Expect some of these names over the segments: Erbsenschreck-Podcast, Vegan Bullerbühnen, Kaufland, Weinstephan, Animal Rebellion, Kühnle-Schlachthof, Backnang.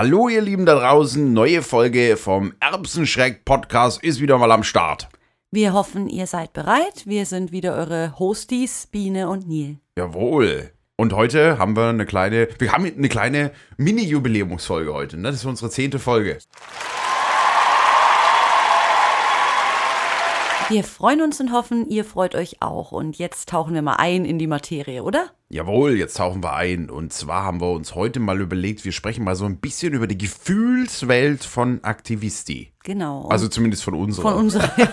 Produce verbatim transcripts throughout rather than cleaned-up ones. Hallo ihr Lieben da draußen, neue Folge vom Erbsenschreck-Podcast ist wieder mal am Start. Wir hoffen, ihr seid bereit. Wir sind wieder eure Hosties, Biene und Nil. Jawohl. Und heute haben wir eine kleine, wir haben eine kleine Mini-Jubiläumsfolge heute, ne? Das ist unsere zehnte Folge. Wir freuen uns und hoffen, ihr freut euch auch. Und jetzt tauchen wir mal ein in die Materie, oder? Jawohl, jetzt tauchen wir ein. Und zwar haben wir uns heute mal überlegt, wir sprechen mal so ein bisschen über die Gefühlswelt von Aktivisti. Genau. Also zumindest von unserer. Von unserer, ja.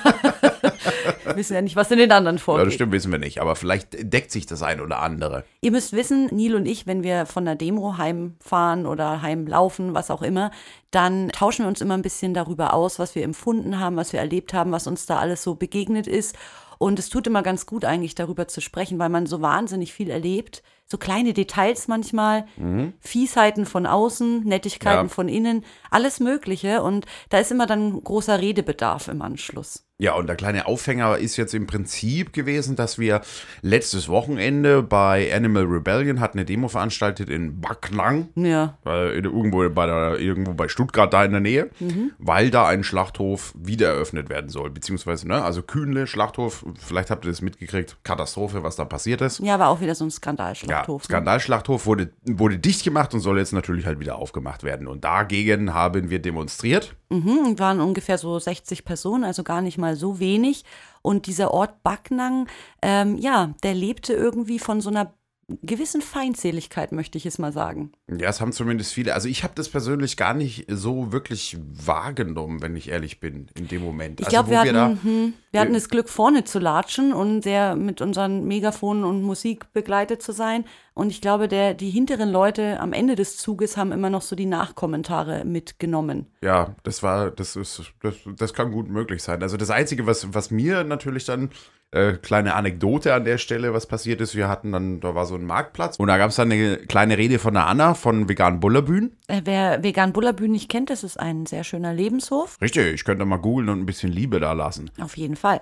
Wir wissen ja nicht, was in den anderen vorgeht. Ja, das stimmt, wissen wir nicht. Aber vielleicht deckt sich das ein oder andere. Ihr müsst wissen, Nil und ich, wenn wir von der Demo heimfahren oder heimlaufen, was auch immer, dann tauschen wir uns immer ein bisschen darüber aus, was wir empfunden haben, was wir erlebt haben, was uns da alles so begegnet ist. Und es tut immer ganz gut eigentlich, darüber zu sprechen, weil man so wahnsinnig viel erlebt. So kleine Details manchmal, mhm. Fiesheiten von außen, Nettigkeiten ja. von innen, alles Mögliche. Und da ist immer dann großer Redebedarf im Anschluss. Ja, und der kleine Aufhänger ist jetzt im Prinzip gewesen, dass wir letztes Wochenende bei Animal Rebellion hatten eine Demo veranstaltet in Backnang. Ja. Äh, irgendwo, bei der, irgendwo bei Stuttgart, da in der Nähe. Mhm. Weil da ein Schlachthof wieder eröffnet werden soll. Beziehungsweise, ne, also Kühnle-Schlachthof, vielleicht habt ihr das mitgekriegt, Katastrophe, was da passiert ist. Ja, war auch wieder so ein Skandalschlachthof. Ja, Skandalschlachthof wurde, wurde dicht gemacht und soll jetzt natürlich halt wieder aufgemacht werden. Und dagegen haben wir demonstriert. Mhm, waren ungefähr so sechzig Personen, also gar nicht mal so wenig. Und dieser Ort Backnang, ähm, ja, der lebte irgendwie von so einer gewissen Feindseligkeit, möchte ich es mal sagen. Ja, es haben zumindest viele. Also ich habe das persönlich gar nicht so wirklich wahrgenommen, wenn ich ehrlich bin, in dem Moment. Ich glaube, also, wir, wir, hm, wir hatten das Glück, vorne zu latschen und sehr mit unseren Megafonen und Musik begleitet zu sein. Und ich glaube, der, die hinteren Leute am Ende des Zuges haben immer noch so die Nachkommentare mitgenommen. Ja, das war, das ist, das, das kann gut möglich sein. Also das Einzige, was, was mir natürlich dann, äh, kleine Anekdote an der Stelle, was passiert ist, wir hatten dann, da war so ein Marktplatz und da gab es dann eine kleine Rede von der Anna von Vegan Bullerbühnen. Äh, wer Vegan Bullerbühnen nicht kennt, das ist ein sehr schöner Lebenshof. Richtig, ich könnte mal googeln und ein bisschen Liebe da lassen. Auf jeden Fall.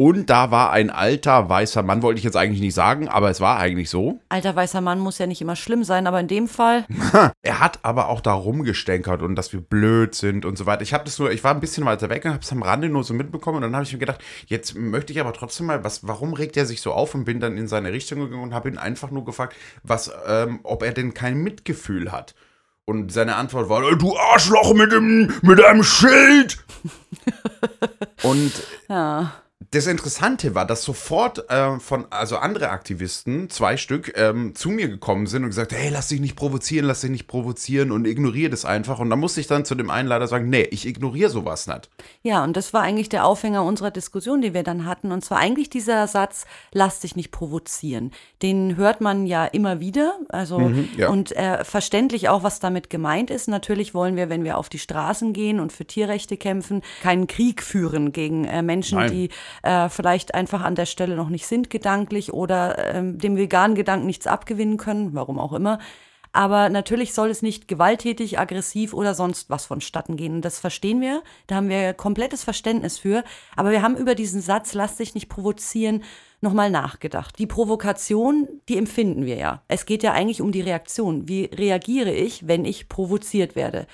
Und da war ein alter, weißer Mann, wollte ich jetzt eigentlich nicht sagen, aber es war eigentlich so. Alter, weißer Mann muss ja nicht immer schlimm sein, aber in dem Fall. Er hat aber auch da rumgestänkert und dass wir blöd sind und so weiter. Ich habe das nur, ich war ein bisschen weiter weg und habe es am Rande nur so mitbekommen. Und dann habe ich mir gedacht, jetzt möchte ich aber trotzdem mal, was, warum regt er sich so auf? Und bin dann in seine Richtung gegangen und habe ihn einfach nur gefragt, was, ähm, ob er denn kein Mitgefühl hat. Und seine Antwort war, du Arschloch mit dem, mit deinem Schild. Und ja. Das Interessante war, dass sofort äh, von, also andere Aktivisten, zwei Stück, ähm, zu mir gekommen sind und gesagt, hey, lass dich nicht provozieren, lass dich nicht provozieren und ignoriere das einfach. Und da musste ich dann zu dem einen leider sagen, nee, ich ignoriere sowas nicht. Ja, und das war eigentlich der Aufhänger unserer Diskussion, die wir dann hatten. Und zwar eigentlich dieser Satz, lass dich nicht provozieren. Den hört man ja immer wieder. Also mhm, ja. Und äh, verständlich auch, was damit gemeint ist. Natürlich wollen wir, wenn wir auf die Straßen gehen und für Tierrechte kämpfen, keinen Krieg führen gegen äh, Menschen, Nein. die Äh, vielleicht einfach an der Stelle noch nicht sind gedanklich oder äh, dem veganen Gedanken nichts abgewinnen können, warum auch immer. Aber natürlich soll es nicht gewalttätig, aggressiv oder sonst was vonstatten gehen. Und das verstehen wir, da haben wir komplettes Verständnis für. Aber wir haben über diesen Satz, lass dich nicht provozieren, nochmal nachgedacht. Die Provokation, die empfinden wir ja. Es geht ja eigentlich um die Reaktion. Wie reagiere ich, wenn ich provoziert werde?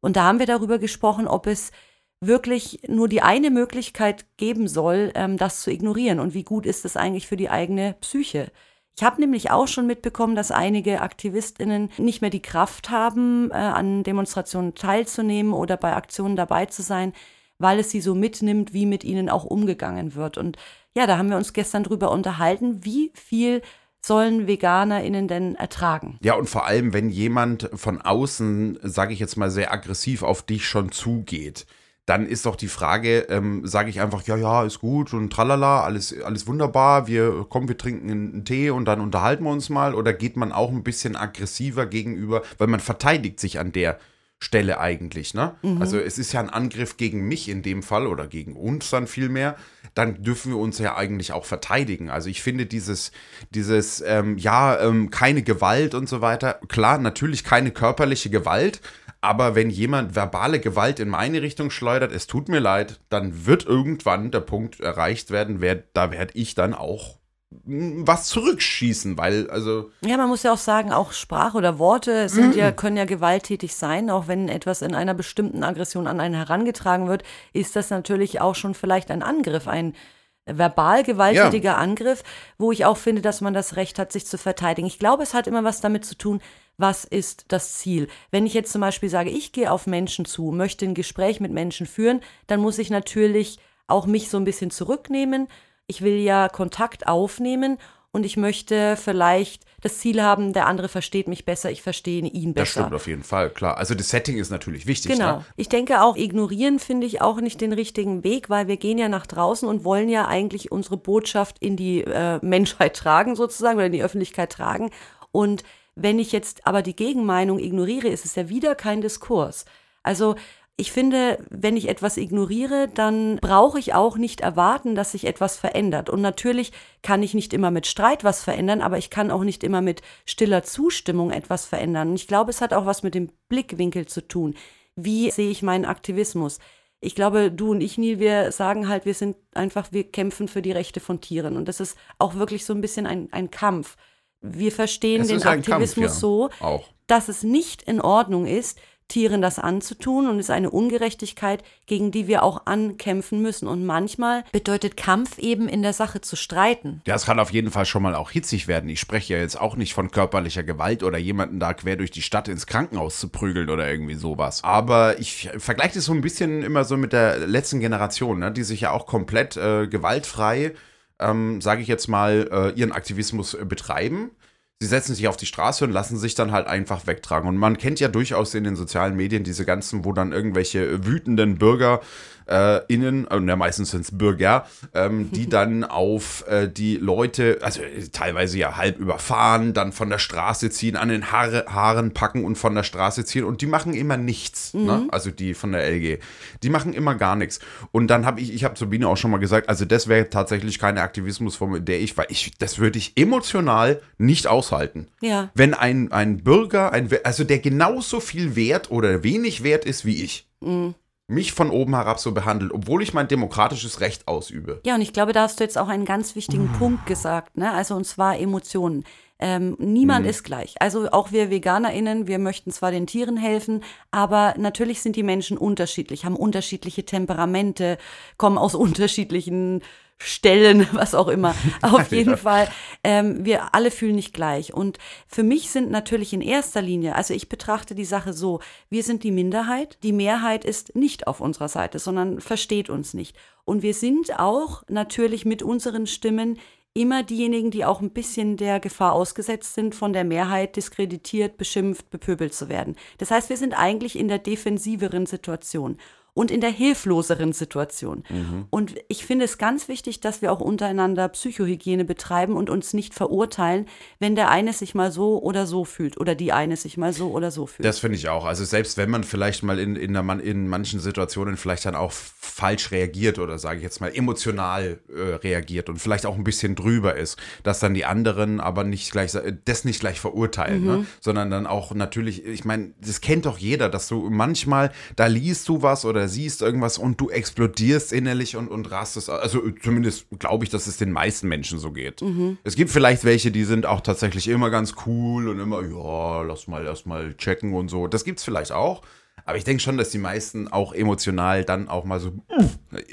Und da haben wir darüber gesprochen, ob es wirklich nur die eine Möglichkeit geben soll, ähm, das zu ignorieren. Und wie gut ist das eigentlich für die eigene Psyche? Ich habe nämlich auch schon mitbekommen, dass einige AktivistInnen nicht mehr die Kraft haben, äh, an Demonstrationen teilzunehmen oder bei Aktionen dabei zu sein, weil es sie so mitnimmt, wie mit ihnen auch umgegangen wird. Und ja, da haben wir uns gestern drüber unterhalten, wie viel sollen VeganerInnen denn ertragen? Ja, und vor allem, wenn jemand von außen, sage ich jetzt mal, sehr aggressiv auf dich schon zugeht, dann ist doch die Frage, ähm, sage ich einfach, ja, ja, ist gut und tralala, alles, alles wunderbar, wir kommen, wir trinken einen Tee und dann unterhalten wir uns mal, oder geht man auch ein bisschen aggressiver gegenüber, weil man verteidigt sich an der Stelle eigentlich, ne? Mhm. Also es ist ja ein Angriff gegen mich in dem Fall oder gegen uns dann vielmehr, dann dürfen wir uns ja eigentlich auch verteidigen. Also ich finde dieses, dieses ähm, ja, ähm, keine Gewalt und so weiter, klar, natürlich keine körperliche Gewalt, aber wenn jemand verbale Gewalt in meine Richtung schleudert, es tut mir leid, dann wird irgendwann der Punkt erreicht werden, wer, da werde ich dann auch was zurückschießen, weil, also... Ja, man muss ja auch sagen, auch Sprache oder Worte sind ja, können ja gewalttätig sein, auch wenn etwas in einer bestimmten Aggression an einen herangetragen wird, ist das natürlich auch schon vielleicht ein Angriff, ein verbal gewalttätiger ja. Angriff, wo ich auch finde, dass man das Recht hat, sich zu verteidigen. Ich glaube, es hat immer was damit zu tun, was ist das Ziel? Wenn ich jetzt zum Beispiel sage, ich gehe auf Menschen zu, möchte ein Gespräch mit Menschen führen, dann muss ich natürlich auch mich so ein bisschen zurücknehmen. Ich will ja Kontakt aufnehmen und ich möchte vielleicht das Ziel haben, der andere versteht mich besser, ich verstehe ihn besser. Das stimmt auf jeden Fall, klar. Also das Setting ist natürlich wichtig. Genau. Ne? Ich denke auch, ignorieren finde ich auch nicht den richtigen Weg, weil wir gehen ja nach draußen und wollen ja eigentlich unsere Botschaft in die äh, Menschheit tragen sozusagen oder in die Öffentlichkeit tragen. Und wenn ich jetzt aber die Gegenmeinung ignoriere, ist es ja wieder kein Diskurs. Also... Ich finde, wenn ich etwas ignoriere, dann brauche ich auch nicht erwarten, dass sich etwas verändert. Und natürlich kann ich nicht immer mit Streit was verändern, aber ich kann auch nicht immer mit stiller Zustimmung etwas verändern. Und ich glaube, es hat auch was mit dem Blickwinkel zu tun. Wie sehe ich meinen Aktivismus? Ich glaube, du und ich, Neil, wir sagen halt, wir sind einfach, wir kämpfen für die Rechte von Tieren. Und das ist auch wirklich so ein bisschen ein, ein Kampf. Wir verstehen den Aktivismus so, dass es nicht in Ordnung ist, Tieren das anzutun, und ist eine Ungerechtigkeit, gegen die wir auch ankämpfen müssen. Und manchmal bedeutet Kampf eben, in der Sache zu streiten. Das kann auf jeden Fall schon mal auch hitzig werden. Ich spreche ja jetzt auch nicht von körperlicher Gewalt oder jemanden da quer durch die Stadt ins Krankenhaus zu prügeln oder irgendwie sowas. Aber ich vergleiche das so ein bisschen immer so mit der letzten Generation, ne, die sich ja auch komplett äh, gewaltfrei, ähm, sage ich jetzt mal, äh, ihren Aktivismus äh, betreiben. Sie setzen sich auf die Straße und lassen sich dann halt einfach wegtragen. Und man kennt ja durchaus in den sozialen Medien diese ganzen, wo dann irgendwelche wütenden Bürger äh, innen, äh, ja, meistens sind es Bürger, ähm, die dann auf äh, die Leute, also äh, teilweise ja halb überfahren, dann von der Straße ziehen, an den Haare, Haaren packen und von der Straße ziehen. Und die machen immer nichts, mhm. ne? Also die von der L G. Die machen immer gar nichts. Und dann habe ich, ich habe zu Biene auch schon mal gesagt, also das wäre tatsächlich keine Aktivismusform, in der ich, weil ich, das würde ich emotional nicht aus halten. Ja. Wenn ein, ein Bürger, ein, also der genauso viel wert oder wenig wert ist wie ich, mhm. mich von oben herab so behandelt, obwohl ich mein demokratisches Recht ausübe. Ja, und ich glaube, da hast du jetzt auch einen ganz wichtigen mhm. Punkt gesagt, ne? Also und zwar Emotionen. Ähm, niemand mhm. ist gleich. Also auch wir VeganerInnen, wir möchten zwar den Tieren helfen, aber natürlich sind die Menschen unterschiedlich, haben unterschiedliche Temperamente, kommen aus unterschiedlichen Stellen, was auch immer. Auf jeden ja. Fall, ähm, wir alle fühlen nicht gleich. Und für mich sind natürlich in erster Linie, also ich betrachte die Sache so, wir sind die Minderheit, die Mehrheit ist nicht auf unserer Seite, sondern versteht uns nicht. Und wir sind auch natürlich mit unseren Stimmen immer diejenigen, die auch ein bisschen der Gefahr ausgesetzt sind, von der Mehrheit diskreditiert, beschimpft, bepöbelt zu werden. Das heißt, wir sind eigentlich in der defensiveren Situation und in der hilfloseren Situation. Mhm. Und ich finde es ganz wichtig, dass wir auch untereinander Psychohygiene betreiben und uns nicht verurteilen, wenn der eine sich mal so oder so fühlt oder die eine sich mal so oder so fühlt. Das finde ich auch. Also selbst wenn man vielleicht mal in, in, der man- in manchen Situationen vielleicht dann auch falsch reagiert oder sage ich jetzt mal emotional äh, reagiert und vielleicht auch ein bisschen drüber ist, dass dann die anderen aber nicht gleich das nicht gleich verurteilen, mhm. ne? Sondern dann auch natürlich, ich meine, das kennt doch jeder, dass du manchmal, da liest du was oder siehst irgendwas und du explodierst innerlich und, und rastest, also zumindest glaube ich, dass es den meisten Menschen so geht. Mhm. Es gibt vielleicht welche, die sind auch tatsächlich immer ganz cool und immer, ja, lass mal erstmal checken und so. Das gibt's vielleicht auch. Aber ich denke schon, dass die meisten auch emotional dann auch mal so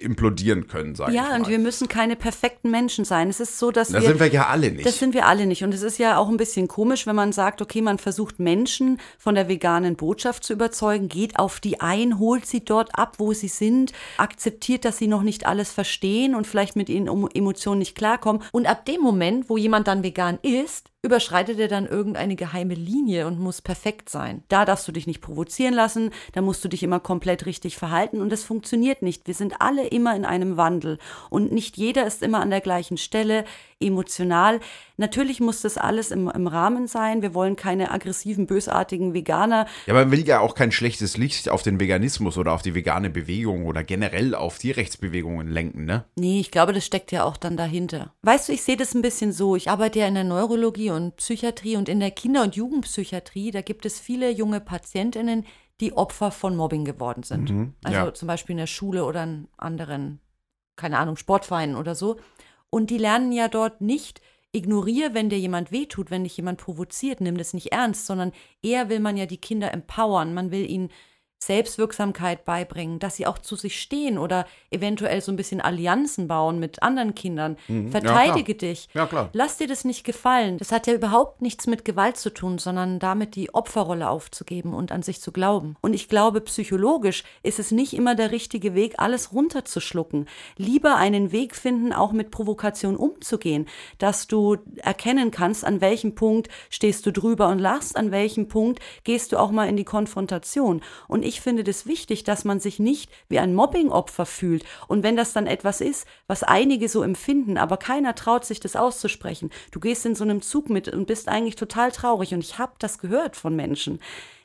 implodieren können, sage ich mal. Ja, und wir müssen keine perfekten Menschen sein. Es ist so, dass wir... Das sind wir ja alle nicht. Das sind wir alle nicht. Und es ist ja auch ein bisschen komisch, wenn man sagt, okay, man versucht Menschen von der veganen Botschaft zu überzeugen, geht auf die ein, holt sie dort ab, wo sie sind, akzeptiert, dass sie noch nicht alles verstehen und vielleicht mit ihren Emotionen nicht klarkommen. Und ab dem Moment, wo jemand dann vegan ist, überschreitet er dann irgendeine geheime Linie und muss perfekt sein. Da darfst du dich nicht provozieren lassen, da musst du dich immer komplett richtig verhalten und das funktioniert nicht. Wir sind alle immer in einem Wandel und nicht jeder ist immer an der gleichen Stelle, emotional. Natürlich muss das alles im, im Rahmen sein, wir wollen keine aggressiven, bösartigen Veganer. Ja, man will ja auch kein schlechtes Licht auf den Veganismus oder auf die vegane Bewegung oder generell auf Tierrechtsbewegungen lenken, ne? Nee, ich glaube, das steckt ja auch dann dahinter. Weißt du, ich sehe das ein bisschen so, ich arbeite ja in der Neurologie und Psychiatrie und in der Kinder- und Jugendpsychiatrie, da gibt es viele junge PatientInnen, die Opfer von Mobbing geworden sind. Mhm, also ja. Zum Beispiel in der Schule oder in anderen, keine Ahnung, Sportvereinen oder so. Und die lernen ja dort nicht, ignoriere, wenn dir jemand wehtut, wenn dich jemand provoziert, nimm das nicht ernst, sondern eher will man ja die Kinder empowern, man will ihnen Selbstwirksamkeit beibringen, dass sie auch zu sich stehen oder eventuell so ein bisschen Allianzen bauen mit anderen Kindern. Mhm. Verteidige ja, dich. Ja, klar. Lass dir das nicht gefallen. Das hat ja überhaupt nichts mit Gewalt zu tun, sondern damit die Opferrolle aufzugeben und an sich zu glauben. Und ich glaube, psychologisch ist es nicht immer der richtige Weg, alles runterzuschlucken. Lieber einen Weg finden, auch mit Provokation umzugehen, dass du erkennen kannst, an welchem Punkt stehst du drüber und lachst, an welchem Punkt gehst du auch mal in die Konfrontation. Und ich Ich finde das wichtig, dass man sich nicht wie ein Mobbing-Opfer fühlt. Und wenn das dann etwas ist, was einige so empfinden, aber keiner traut sich, das auszusprechen. Du gehst in so einem Zug mit und bist eigentlich total traurig. Und ich habe das gehört von Menschen,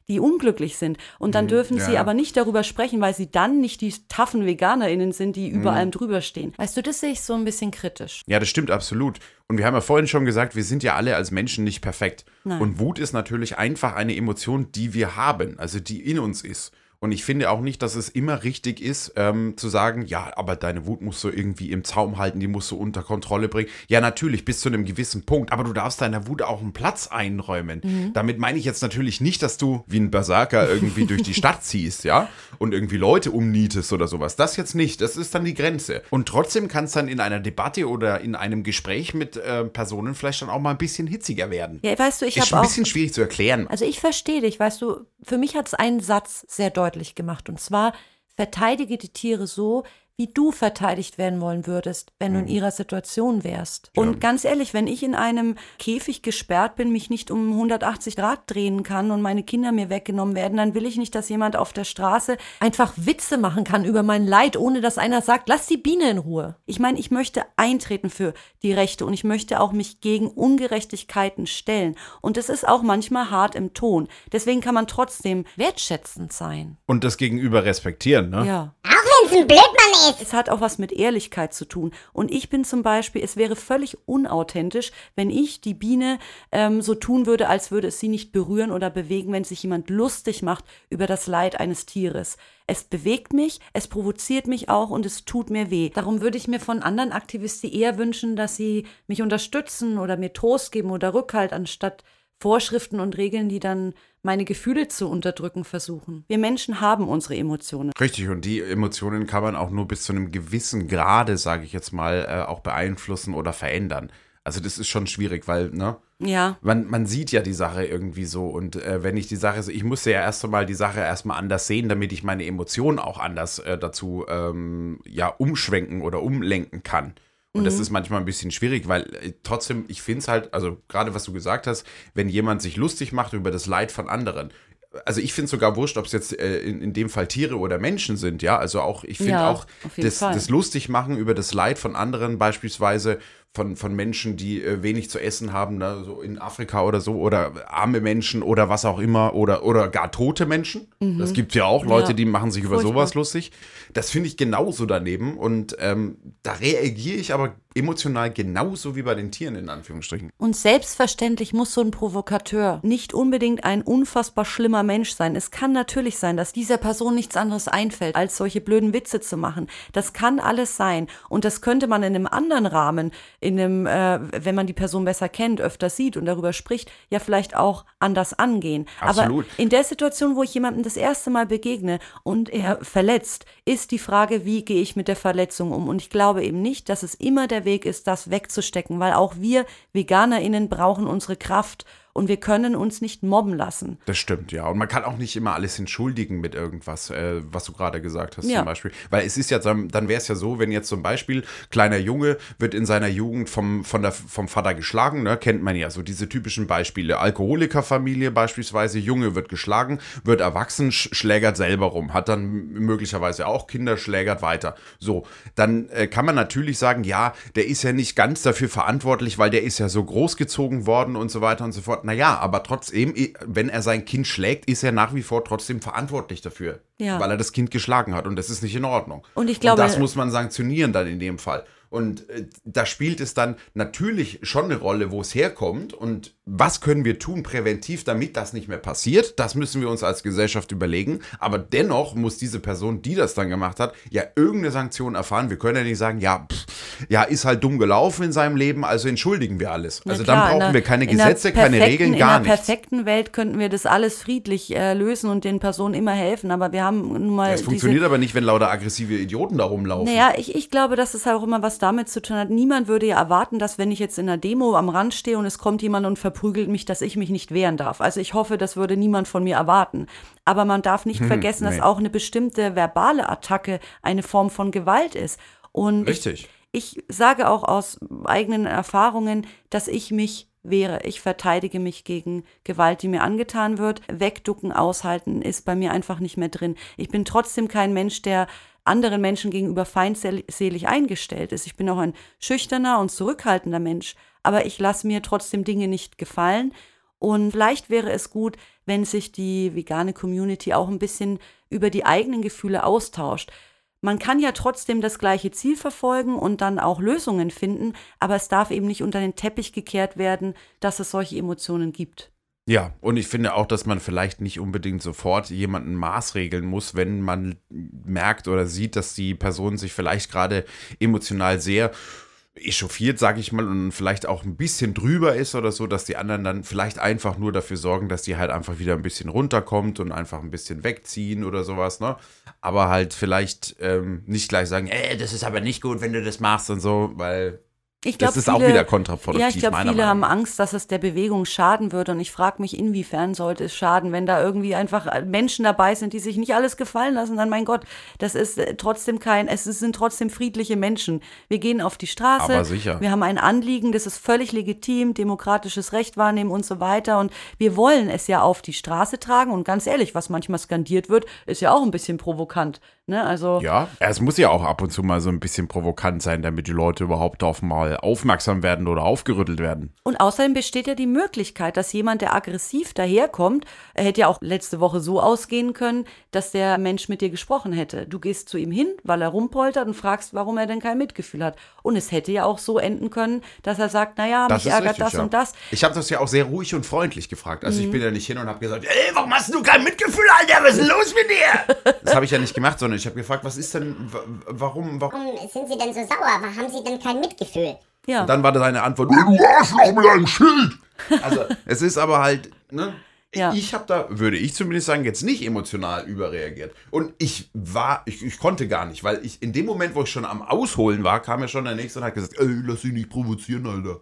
die unglücklich sind. Und dann dürfen ja. sie aber nicht darüber sprechen, weil sie dann nicht die taffen VeganerInnen sind, die über allem mhm. drüber stehen. Weißt du, das sehe ich so ein bisschen kritisch. Ja, das stimmt absolut. Und wir haben ja vorhin schon gesagt, wir sind ja alle als Menschen nicht perfekt. Nein. Und Wut ist natürlich einfach eine Emotion, die wir haben, also die in uns ist. Und ich finde auch nicht, dass es immer richtig ist, ähm, zu sagen, ja, aber deine Wut musst du irgendwie im Zaum halten, die musst du unter Kontrolle bringen. Ja, natürlich, bis zu einem gewissen Punkt, aber du darfst deiner Wut auch einen Platz einräumen. Mhm. Damit meine ich jetzt natürlich nicht, dass du wie ein Berserker irgendwie durch die Stadt ziehst, ja, und irgendwie Leute umnietest oder sowas. Das jetzt nicht, das ist dann die Grenze. Und trotzdem kann es dann in einer Debatte oder in einem Gespräch mit äh, Personen vielleicht dann auch mal ein bisschen hitziger werden. Ja, weißt du, ich habe auch... Ist ein bisschen schwierig zu erklären. Also ich verstehe dich, weißt du, für mich hat es einen Satz sehr deutlich gemacht. Und zwar, verteidige die Tiere so, wie du verteidigt werden wollen würdest, wenn du in ihrer Situation wärst. Ja. Und ganz ehrlich, wenn ich in einem Käfig gesperrt bin, mich nicht um hundertachtzig Grad drehen kann und meine Kinder mir weggenommen werden, dann will ich nicht, dass jemand auf der Straße einfach Witze machen kann über mein Leid, ohne dass einer sagt, lass die Biene in Ruhe. Ich meine, ich möchte eintreten für die Rechte und ich möchte auch mich gegen Ungerechtigkeiten stellen. Und das ist auch manchmal hart im Ton. Deswegen kann man trotzdem wertschätzend sein. Und das Gegenüber respektieren, ne? Ja. Auch wenn es ein Blödmann ist. Es hat auch was mit Ehrlichkeit zu tun. Und ich bin zum Beispiel, es wäre völlig unauthentisch, wenn ich die Biene ähm, so tun würde, als würde es sie nicht berühren oder bewegen, wenn sich jemand lustig macht über das Leid eines Tieres. Es bewegt mich, es provoziert mich auch und es tut mir weh. Darum würde ich mir von anderen Aktivisten eher wünschen, dass sie mich unterstützen oder mir Trost geben oder Rückhalt, anstatt Vorschriften und Regeln, die dann meine Gefühle zu unterdrücken versuchen. Wir Menschen haben unsere Emotionen. Richtig, und die Emotionen kann man auch nur bis zu einem gewissen Grade, sage ich jetzt mal, äh, auch beeinflussen oder verändern. Also das ist schon schwierig, weil, ne? Ja. Man, man sieht ja die Sache irgendwie so und äh, wenn ich die Sache, so, ich musste ja erst einmal die Sache erstmal anders sehen, damit ich meine Emotionen auch anders äh, dazu ähm, ja, umschwenken oder umlenken kann. Und das ist manchmal ein bisschen schwierig, weil trotzdem, ich finde es halt, also gerade was du gesagt hast, wenn jemand sich lustig macht über das Leid von anderen, also ich finde es sogar wurscht, ob es jetzt äh, in, in dem Fall Tiere oder Menschen sind, ja, also auch, ich finde ja, auch das, das Lustigmachen über das Leid von anderen, beispielsweise von, von Menschen, die äh, wenig zu essen haben, ne, so in Afrika oder so, oder arme Menschen oder was auch immer, oder, oder gar tote Menschen, mhm. das gibt ja auch Leute, ja. die machen sich Furchtbar. Über sowas lustig, das finde ich genauso daneben und ähm, da reagiere ich aber emotional genauso wie bei den Tieren, in Anführungsstrichen. Und selbstverständlich muss so ein Provokateur nicht unbedingt ein unfassbar schlimmer Mensch sein. Es kann natürlich sein, dass dieser Person nichts anderes einfällt, als solche blöden Witze zu machen. Das kann alles sein. Und das könnte man in einem anderen Rahmen, in einem, äh, wenn man die Person besser kennt, öfter sieht und darüber spricht, ja vielleicht auch anders angehen. Absolut. Aber in der Situation, wo ich jemandem das erste Mal begegne und er verletzt, ist die Frage, wie gehe ich mit der Verletzung um? Und ich glaube eben nicht, dass es immer der Weg ist, das wegzustecken, weil auch wir VeganerInnen brauchen unsere Kraft und wir können uns nicht mobben lassen. Das stimmt, ja. Und man kann auch nicht immer alles entschuldigen mit irgendwas, äh, was du gerade gesagt hast, ja. zum Beispiel. Weil es ist ja, dann, dann wäre es ja so, wenn jetzt zum Beispiel kleiner Junge wird in seiner Jugend vom, von der, vom Vater geschlagen, ne? Kennt man ja so diese typischen Beispiele. Alkoholikerfamilie beispielsweise, Junge wird geschlagen, wird erwachsen, schlägert selber rum, hat dann möglicherweise auch Kinder, schlägert weiter. So, dann äh, kann man natürlich sagen, ja, der ist ja nicht ganz dafür verantwortlich, weil der ist ja so großgezogen worden und so weiter und so fort. Naja, aber trotzdem, wenn er sein Kind schlägt, ist er nach wie vor trotzdem verantwortlich dafür, ja. weil er das Kind geschlagen hat und das ist nicht in Ordnung. Und ich glaube, und das muss man sanktionieren dann in dem Fall. Und äh, da spielt es dann natürlich schon eine Rolle, wo es herkommt und was können wir tun präventiv, damit das nicht mehr passiert. Das müssen wir uns als Gesellschaft überlegen. Aber dennoch muss diese Person, die das dann gemacht hat, ja irgendeine Sanktion erfahren. Wir können ja nicht sagen, ja, pff, ja, ist halt dumm gelaufen in seinem Leben, also entschuldigen wir alles. Na also klar, dann brauchen einer, wir keine Gesetze, keine Regeln, gar nichts. In der perfekten Welt könnten wir das alles friedlich äh, lösen und den Personen immer helfen. Aber wir haben nun mal... Das funktioniert aber nicht, wenn lauter aggressive Idioten da rumlaufen. Naja, ich, ich glaube, dass es halt auch immer was damit zu tun hat. Niemand würde ja erwarten, dass wenn ich jetzt in einer Demo am Rand stehe und es kommt jemand und verprügelt prügelt mich, dass ich mich nicht wehren darf. Also ich hoffe, das würde niemand von mir erwarten. Aber man darf nicht hm, vergessen, nee. dass auch eine bestimmte verbale Attacke eine Form von Gewalt ist. Und Richtig. Ich, ich sage auch aus eigenen Erfahrungen, dass ich mich wehre. Ich verteidige mich gegen Gewalt, die mir angetan wird. Wegducken, aushalten ist bei mir einfach nicht mehr drin. Ich bin trotzdem kein Mensch, der anderen Menschen gegenüber feindselig eingestellt ist. Ich bin auch ein schüchterner und zurückhaltender Mensch. Aber ich lasse mir trotzdem Dinge nicht gefallen. Und vielleicht wäre es gut, wenn sich die vegane Community auch ein bisschen über die eigenen Gefühle austauscht. Man kann ja trotzdem das gleiche Ziel verfolgen und dann auch Lösungen finden, aber es darf eben nicht unter den Teppich gekehrt werden, dass es solche Emotionen gibt. Ja, und ich finde auch, dass man vielleicht nicht unbedingt sofort jemanden maßregeln muss, wenn man merkt oder sieht, dass die Person sich vielleicht gerade emotional sehr echauffiert, sage ich mal, und vielleicht auch ein bisschen drüber ist oder so, dass die anderen dann vielleicht einfach nur dafür sorgen, dass die halt einfach wieder ein bisschen runterkommt und einfach ein bisschen wegziehen oder sowas, ne? Aber halt vielleicht ähm, nicht gleich sagen, ey, das ist aber nicht gut, wenn du das machst und so, weil ich glaub, das ist viele, auch wieder kontraproduktiv. Ja, ich glaube, viele Meinung. haben Angst, dass es der Bewegung schaden würde und ich frage mich, inwiefern sollte es schaden, wenn da irgendwie einfach Menschen dabei sind, die sich nicht alles gefallen lassen, dann mein Gott, das ist trotzdem kein, es sind trotzdem friedliche Menschen. Wir gehen auf die Straße, aber sicher. Wir haben ein Anliegen, das ist völlig legitim, demokratisches Recht wahrnehmen und so weiter und wir wollen es ja auf die Straße tragen und ganz ehrlich, was manchmal skandiert wird, ist ja auch ein bisschen provokant. Ne, also ja, es muss ja auch ab und zu mal so ein bisschen provokant sein, damit die Leute überhaupt auf mal aufmerksam werden oder aufgerüttelt werden. Und außerdem besteht ja die Möglichkeit, dass jemand, der aggressiv daherkommt, hätte ja auch letzte Woche so ausgehen können, dass der Mensch mit dir gesprochen hätte. Du gehst zu ihm hin, weil er rumpoltert und fragst, warum er denn kein Mitgefühl hat. Und es hätte ja auch so enden können, dass er sagt, naja, mich ärgert das und das. Ich habe das ja auch sehr ruhig und freundlich gefragt. Also mhm. ich bin ja nicht hin und habe gesagt, ey, warum hast du kein Mitgefühl, Alter, was ist los mit dir? Das habe ich ja nicht gemacht, sondern ich habe gefragt, was ist denn, w- warum, warum? Warum sind Sie denn so sauer? Warum haben Sie denn kein Mitgefühl? Ja. Und dann war da seine Antwort, nee, du Arschloch mit einem Schild. Also es ist aber halt, ne? Ja. Ich habe da, würde ich zumindest sagen, jetzt nicht emotional überreagiert. Und ich war, ich, ich konnte gar nicht, weil ich in dem Moment, wo ich schon am Ausholen war, kam ja schon der Nächste und hat gesagt, ey, lass dich nicht provozieren, Alter.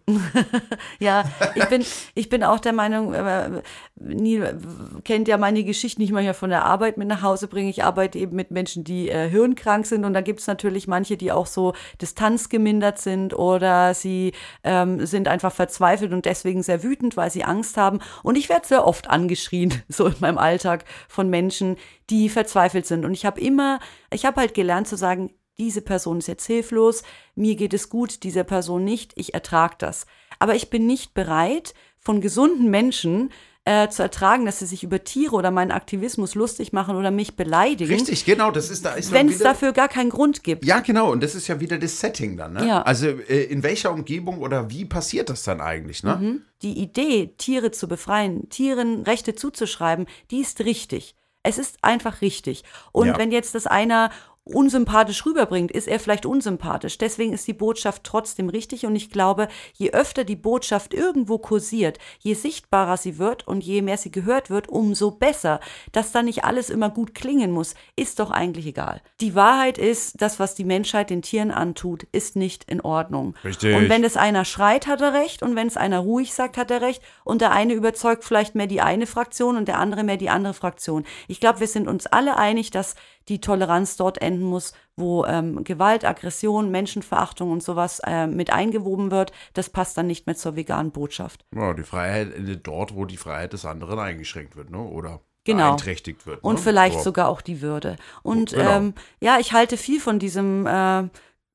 Ja, ich bin, ich bin auch der Meinung, äh, Neil kennt ja meine Geschichten, die ich manchmal von der Arbeit mit nach Hause bringe. Ich arbeite eben mit Menschen, die äh, hirnkrank sind und da gibt es natürlich manche, die auch so distanzgemindert sind oder sie ähm, sind einfach verzweifelt und deswegen sehr wütend, weil sie Angst haben. Und ich werde sehr oft angeschrien, so in meinem Alltag, von Menschen, die verzweifelt sind. Und ich habe immer, ich habe halt gelernt zu sagen, diese Person ist jetzt hilflos, mir geht es gut, dieser Person nicht, ich ertrage das. Aber ich bin nicht bereit, von gesunden Menschen äh, zu ertragen, dass sie sich über Tiere oder meinen Aktivismus lustig machen oder mich beleidigen. Richtig, genau, das ist da. Wenn es dafür gar keinen Grund gibt. Ja, genau, und das ist ja wieder das Setting dann, ne? Ja. Also äh, in welcher Umgebung oder wie passiert das dann eigentlich, ne? Mhm. Die Idee, Tiere zu befreien, Tieren Rechte zuzuschreiben, die ist richtig. Es ist einfach richtig. Und ja. wenn jetzt das einer unsympathisch rüberbringt, ist er vielleicht unsympathisch. Deswegen ist die Botschaft trotzdem richtig und ich glaube, je öfter die Botschaft irgendwo kursiert, je sichtbarer sie wird und je mehr sie gehört wird, umso besser. Dass da nicht alles immer gut klingen muss, ist doch eigentlich egal. Die Wahrheit ist, das, was die Menschheit den Tieren antut, ist nicht in Ordnung. Richtig. Und wenn es einer schreit, hat er recht und wenn es einer ruhig sagt, hat er recht und der eine überzeugt vielleicht mehr die eine Fraktion und der andere mehr die andere Fraktion. Ich glaube, wir sind uns alle einig, dass die Toleranz dort enden muss, wo ähm, Gewalt, Aggression, Menschenverachtung und sowas äh, mit eingewoben wird. Das passt dann nicht mehr zur veganen Botschaft. Ja, die Freiheit endet dort, wo die Freiheit des anderen eingeschränkt wird, ne? Oder genau. beeinträchtigt wird. Ne? Und vielleicht Oder? sogar auch die Würde. Und genau. ähm, ja, ich halte viel von diesem äh,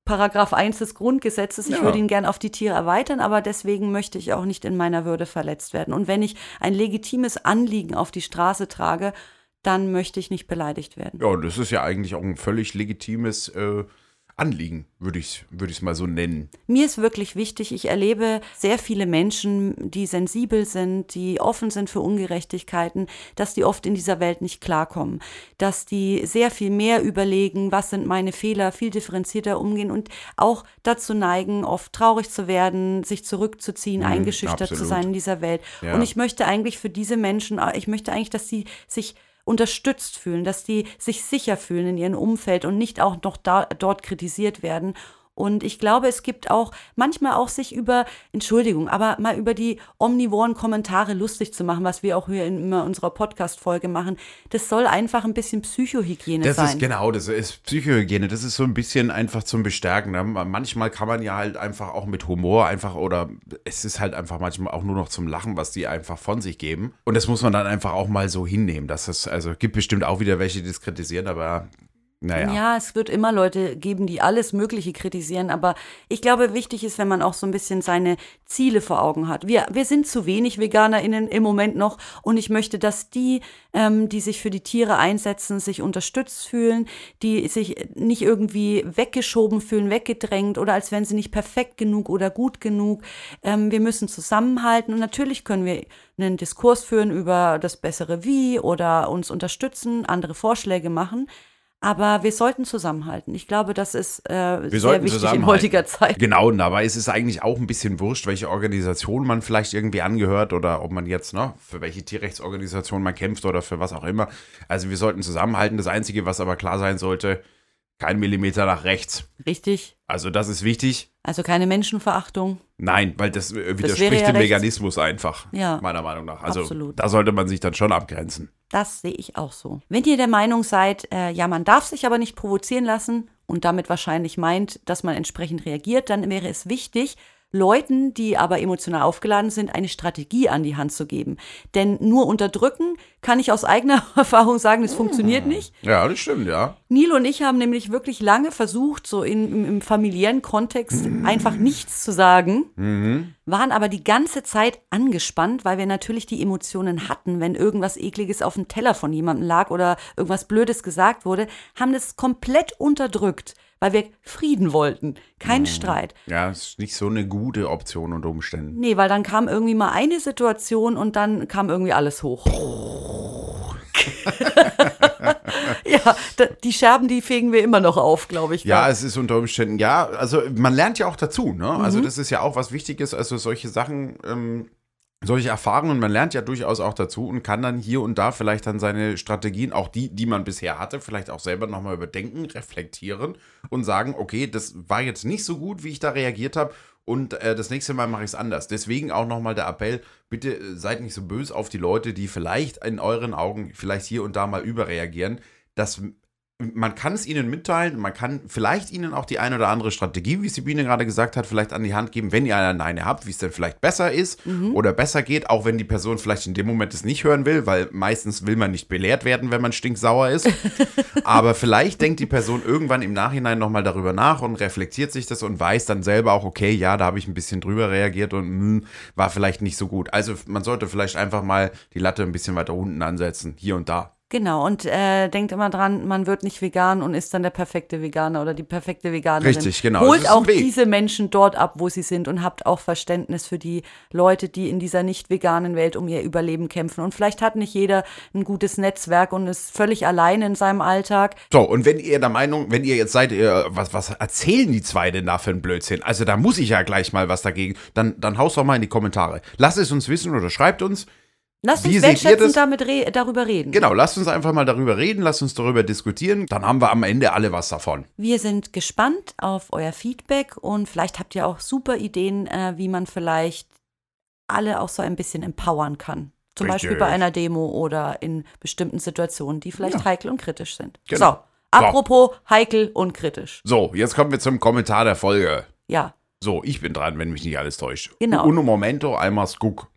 Paragraph eins des Grundgesetzes. Ich ja. würde ihn gern auf die Tiere erweitern, aber deswegen möchte ich auch nicht in meiner Würde verletzt werden. Und wenn ich ein legitimes Anliegen auf die Straße trage, dann möchte ich nicht beleidigt werden. Ja, das ist ja eigentlich auch ein völlig legitimes äh, Anliegen, würde ich es würd mal so nennen. Mir ist wirklich wichtig, ich erlebe sehr viele Menschen, die sensibel sind, die offen sind für Ungerechtigkeiten, dass die oft in dieser Welt nicht klarkommen, dass die sehr viel mehr überlegen, was sind meine Fehler, viel differenzierter umgehen und auch dazu neigen, oft traurig zu werden, sich zurückzuziehen, mhm, eingeschüchtert absolut. zu sein in dieser Welt. Ja. Und ich möchte eigentlich für diese Menschen, ich möchte eigentlich, dass sie sich unterstützt fühlen, dass die sich sicher fühlen in ihrem Umfeld und nicht auch noch da, dort kritisiert werden. Und ich glaube, es gibt auch manchmal auch sich über, Entschuldigung, aber mal über die omnivoren Kommentare lustig zu machen, was wir auch hier in immer unserer Podcast-Folge machen. Das soll einfach ein bisschen Psychohygiene das sein. Das ist genau, das ist Psychohygiene. Das ist so ein bisschen einfach zum Bestärken. Manchmal kann man ja halt einfach auch mit Humor einfach oder es ist halt einfach manchmal auch nur noch zum Lachen, was die einfach von sich geben. Und das muss man dann einfach auch mal so hinnehmen. Dass das, also gibt bestimmt auch wieder welche, die das kritisieren, aber... Naja. Ja, es wird immer Leute geben, die alles Mögliche kritisieren, aber ich glaube, wichtig ist, wenn man auch so ein bisschen seine Ziele vor Augen hat. Wir, wir sind zu wenig VeganerInnen im Moment noch und ich möchte, dass die, ähm, die sich für die Tiere einsetzen, sich unterstützt fühlen, die sich nicht irgendwie weggeschoben fühlen, weggedrängt oder als wären sie nicht perfekt genug oder gut genug. Ähm, wir müssen zusammenhalten und natürlich können wir einen Diskurs führen über das bessere Wie oder uns unterstützen, andere Vorschläge machen. Aber wir sollten zusammenhalten. Ich glaube, das ist äh, sehr wichtig in heutiger Zeit. Genau, und dabei ist es eigentlich auch ein bisschen wurscht, welche Organisation man vielleicht irgendwie angehört oder ob man jetzt ne, für welche Tierrechtsorganisation man kämpft oder für was auch immer. Also wir sollten zusammenhalten. Das Einzige, was aber klar sein sollte, kein Millimeter nach rechts. Richtig. Also das ist wichtig. Also keine Menschenverachtung. Nein, weil das widerspricht das dem Veganismus einfach, ja, meiner Meinung nach. Also absolut. Da sollte man sich dann schon abgrenzen. Das sehe ich auch so. Wenn ihr der Meinung seid, äh, ja, man darf sich aber nicht provozieren lassen und damit wahrscheinlich meint, dass man entsprechend reagiert, dann wäre es wichtig, Leuten, die aber emotional aufgeladen sind, eine Strategie an die Hand zu geben. Denn nur unterdrücken, kann ich aus eigener Erfahrung sagen, das funktioniert nicht. Ja, das stimmt, ja. Nilo und ich haben nämlich wirklich lange versucht, so in, im, im familiären Kontext mhm. einfach nichts zu sagen, mhm. waren aber die ganze Zeit angespannt, weil wir natürlich die Emotionen hatten, wenn irgendwas Ekliges auf dem Teller von jemandem lag oder irgendwas Blödes gesagt wurde, haben das komplett unterdrückt. Weil wir Frieden wollten, kein Streit. Ja, ist nicht so eine gute Option unter Umständen. Nee, weil dann kam irgendwie mal eine Situation und dann kam irgendwie alles hoch. Ja, die Scherben, die fegen wir immer noch auf, glaube ich. Ja, es ist unter Umständen, ja, also man lernt ja auch dazu, ne? Also mhm. das ist ja auch was Wichtiges, also solche Sachen, ähm, solche Erfahrungen, man lernt ja durchaus auch dazu und kann dann hier und da vielleicht dann seine Strategien, auch die, die man bisher hatte, vielleicht auch selber nochmal überdenken, reflektieren und sagen, okay, das war jetzt nicht so gut, wie ich da reagiert habe und äh, das nächste Mal mache ich es anders. Deswegen auch nochmal der Appell, bitte seid nicht so böse auf die Leute, die vielleicht in euren Augen vielleicht hier und da mal überreagieren. Das, man kann es ihnen mitteilen, man kann vielleicht ihnen auch die ein oder andere Strategie, wie Sabine gerade gesagt hat, vielleicht an die Hand geben, wenn ihr eine, eine habt, wie es denn vielleicht besser ist mhm. oder besser geht, auch wenn die Person vielleicht in dem Moment es nicht hören will, weil meistens will man nicht belehrt werden, wenn man stinksauer ist, aber vielleicht denkt die Person irgendwann im Nachhinein nochmal darüber nach und reflektiert sich das und weiß dann selber auch, okay, ja, da habe ich ein bisschen drüber reagiert und mh, war vielleicht nicht so gut. Also man sollte vielleicht einfach mal die Latte ein bisschen weiter unten ansetzen, hier und da. Genau, und äh, denkt immer dran, man wird nicht vegan und ist dann der perfekte Veganer oder die perfekte Veganerin. Richtig, genau. Holt auch diese Menschen dort ab, wo sie sind und habt auch Verständnis für die Leute, die in dieser nicht veganen Welt um ihr Überleben kämpfen. Und vielleicht hat nicht jeder ein gutes Netzwerk und ist völlig alleine in seinem Alltag. So, und wenn ihr der Meinung, wenn ihr jetzt seid, ihr, was, was erzählen die zwei denn da für ein Blödsinn? Also da muss ich ja gleich mal was dagegen, dann, dann haust doch mal in die Kommentare. Lasst es uns wissen oder schreibt uns. Lasst uns wertschätzend damit re- darüber reden. Genau, lasst uns einfach mal darüber reden, lasst uns darüber diskutieren, dann haben wir am Ende alle was davon. Wir sind gespannt auf euer Feedback und vielleicht habt ihr auch super Ideen, äh, wie man vielleicht alle auch so ein bisschen empowern kann. Zum Richtig. Beispiel bei einer Demo oder in bestimmten Situationen, die vielleicht ja. heikel und kritisch sind. Genau. So, apropos so. heikel und kritisch. So, jetzt kommen wir zum Kommentar der Folge. Ja. So, ich bin dran, wenn mich nicht alles täuscht. Genau. Uno momento, einmal guck.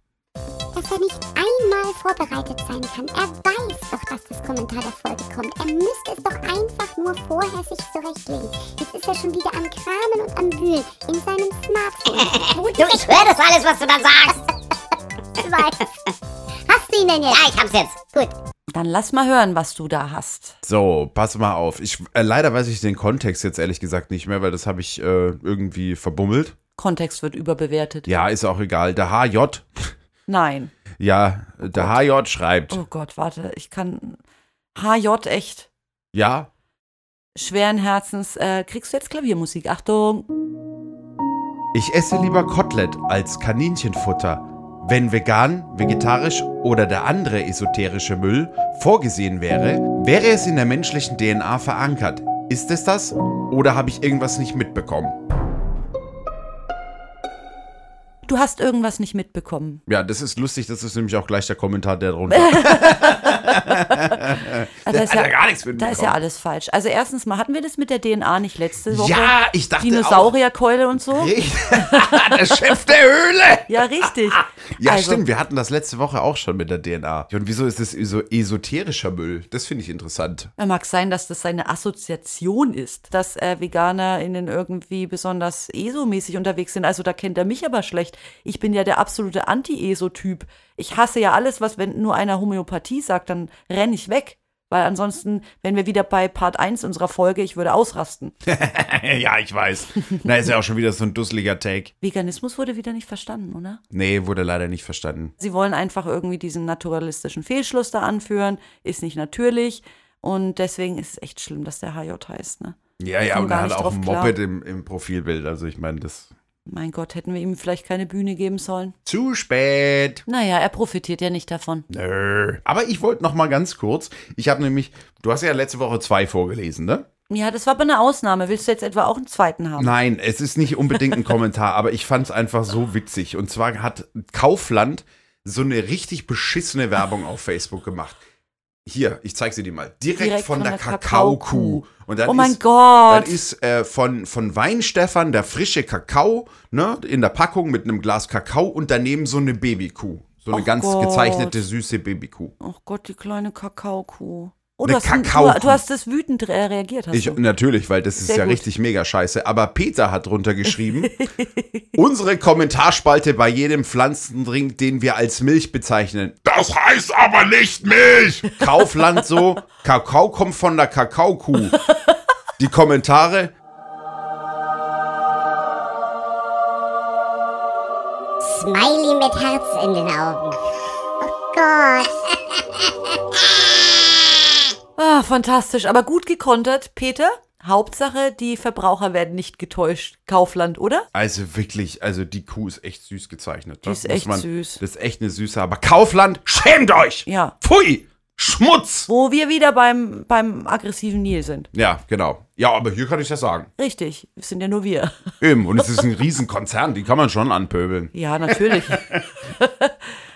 Dass er nicht einmal vorbereitet sein kann. Er weiß doch, dass das Kommentar der Folge kommt. Er müsste es doch einfach nur vorher sich zurechtlegen. Jetzt ist er schon wieder am Kramen und am Wühlen in seinem Smartphone. Du, ich höre das alles, was du da sagst. Ich weiß. Hast du ihn denn jetzt? Ja, ich hab's jetzt. Gut. Dann lass mal hören, was du da hast. So, pass mal auf. Ich, äh, leider weiß ich den Kontext jetzt ehrlich gesagt nicht mehr, weil das habe ich äh, irgendwie verbummelt. Kontext wird überbewertet. Ja, ist auch egal. Der H J. Nein. Ja, oh der H J schreibt. Oh Gott, warte, ich kann... H J, echt? Ja. Schweren Herzens, äh, kriegst du jetzt Klaviermusik? Achtung. Ich esse lieber Kotelett als Kaninchenfutter, wenn vegan, vegetarisch oder der andere esoterische Müll vorgesehen wäre, wäre es in der menschlichen D N A verankert. Ist es das oder habe ich irgendwas nicht mitbekommen? Du hast irgendwas nicht mitbekommen. Ja, das ist lustig, das ist nämlich auch gleich der Kommentar, der drunter. Da ist ja gar nichts mitbekommen. Da ist ja alles falsch. Also erstens mal, hatten wir das mit der D N A nicht letzte Woche? Ja, ich dachte Dinosaurierkeule und so? Der Chef der Höhle! Ja, richtig. Ja, also, stimmt, wir hatten das letzte Woche auch schon mit der D N A. Und wieso ist das so esoterischer Müll? Das finde ich interessant. Mag sein, dass das seine Assoziation ist, dass äh, VeganerInnen irgendwie besonders ESO-mäßig unterwegs sind. Also da kennt er mich aber schlecht. Ich bin ja der absolute Anti-ESO-Typ. Ich hasse ja alles, was, wenn nur einer Homöopathie sagt, dann renne ich weg. Weil ansonsten, wenn wir wieder bei Part eins unserer Folge, ich würde ausrasten. Ja, ich weiß. Na, ist ja auch schon wieder so ein dusseliger Take. Veganismus wurde wieder nicht verstanden, oder? Nee, wurde leider nicht verstanden. Sie wollen einfach irgendwie diesen naturalistischen Fehlschluss da anführen. Ist nicht natürlich. Und deswegen ist es echt schlimm, dass der H J heißt, ne? Ja, ja, und er hat auch ein Moped im, im Profilbild. Also ich meine, das... Mein Gott, hätten wir ihm vielleicht keine Bühne geben sollen? Zu spät. Naja, er profitiert ja nicht davon. Nö. Aber ich wollte noch mal ganz kurz, ich habe nämlich, du hast ja letzte Woche zwei vorgelesen, ne? Ja, das war aber eine Ausnahme. Willst du jetzt etwa auch einen zweiten haben? Nein, es ist nicht unbedingt ein Kommentar, aber ich fand es einfach so witzig. Und zwar hat Kaufland so eine richtig beschissene Werbung auf Facebook gemacht. Hier, ich zeig sie dir mal. Direkt, Direkt von, von der, der Kakaokuh. Kakao Und dann oh mein ist, Gott. Dann ist äh, von, von Weinstephan der frische Kakao, ne, in der Packung mit einem Glas Kakao und daneben so eine Babykuh. So eine Och ganz Gott. gezeichnete, süße Babykuh. Oh Gott, die kleine Kakaokuh. Oh, du, hast ein, du, du hast das wütend reagiert. Hast ich, du? Natürlich, weil das Sehr ist ja gut. richtig mega scheiße. Aber Peter hat drunter geschrieben, unsere Kommentarspalte bei jedem Pflanzendrink, den wir als Milch bezeichnen. Das heißt aber nicht Milch. Kaufland so, Kakao kommt von der Kakaokuh. Die Kommentare. Smiley mit Herz in den Augen. Oh Gott. Ah, fantastisch, aber gut gekontert, Peter. Hauptsache, die Verbraucher werden nicht getäuscht. Kaufland, oder? Also wirklich, also die Kuh ist echt süß gezeichnet. Die ist echt man, süß. Das ist echt eine süße, aber Kaufland, schämt euch! Ja. Pfui! Schmutz! Wo wir wieder beim, beim aggressiven Nil sind. Ja, genau. Ja, aber hier kann ich das sagen. Richtig, es sind ja nur wir. Eben, und es ist ein Riesenkonzern, die kann man schon anpöbeln. Ja, natürlich.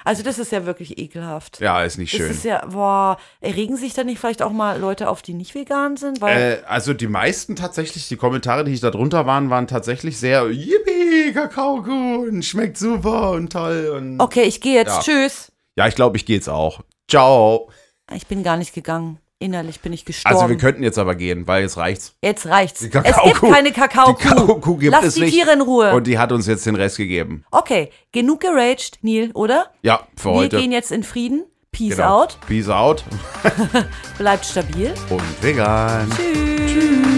Also das ist ja wirklich ekelhaft. Ja, ist nicht schön. Das ist ja, boah, erregen sich da nicht vielleicht auch mal Leute auf, die nicht vegan sind? Weil äh, also die meisten tatsächlich, die Kommentare, die ich da drunter waren, waren tatsächlich sehr, yippie, Kakaokuh und schmeckt super und toll. Und okay, ich gehe jetzt, ja. Tschüss. Ja, ich glaube, ich gehe jetzt auch. Ciao. Ich bin gar nicht gegangen. Innerlich bin ich gestorben. Also wir könnten jetzt aber gehen, weil jetzt reicht's. Jetzt reicht's. Es gibt keine Kakaokuh. Die Kakaokuh gibt es nicht. Lass die Tiere in Ruhe. Und die hat uns jetzt den Rest gegeben. Okay, genug geraged, Neil, oder? Ja, für heute. Wir gehen jetzt in Frieden. Peace out. Peace out. Bleibt stabil. Und vegan. Tschüss. Tschüss.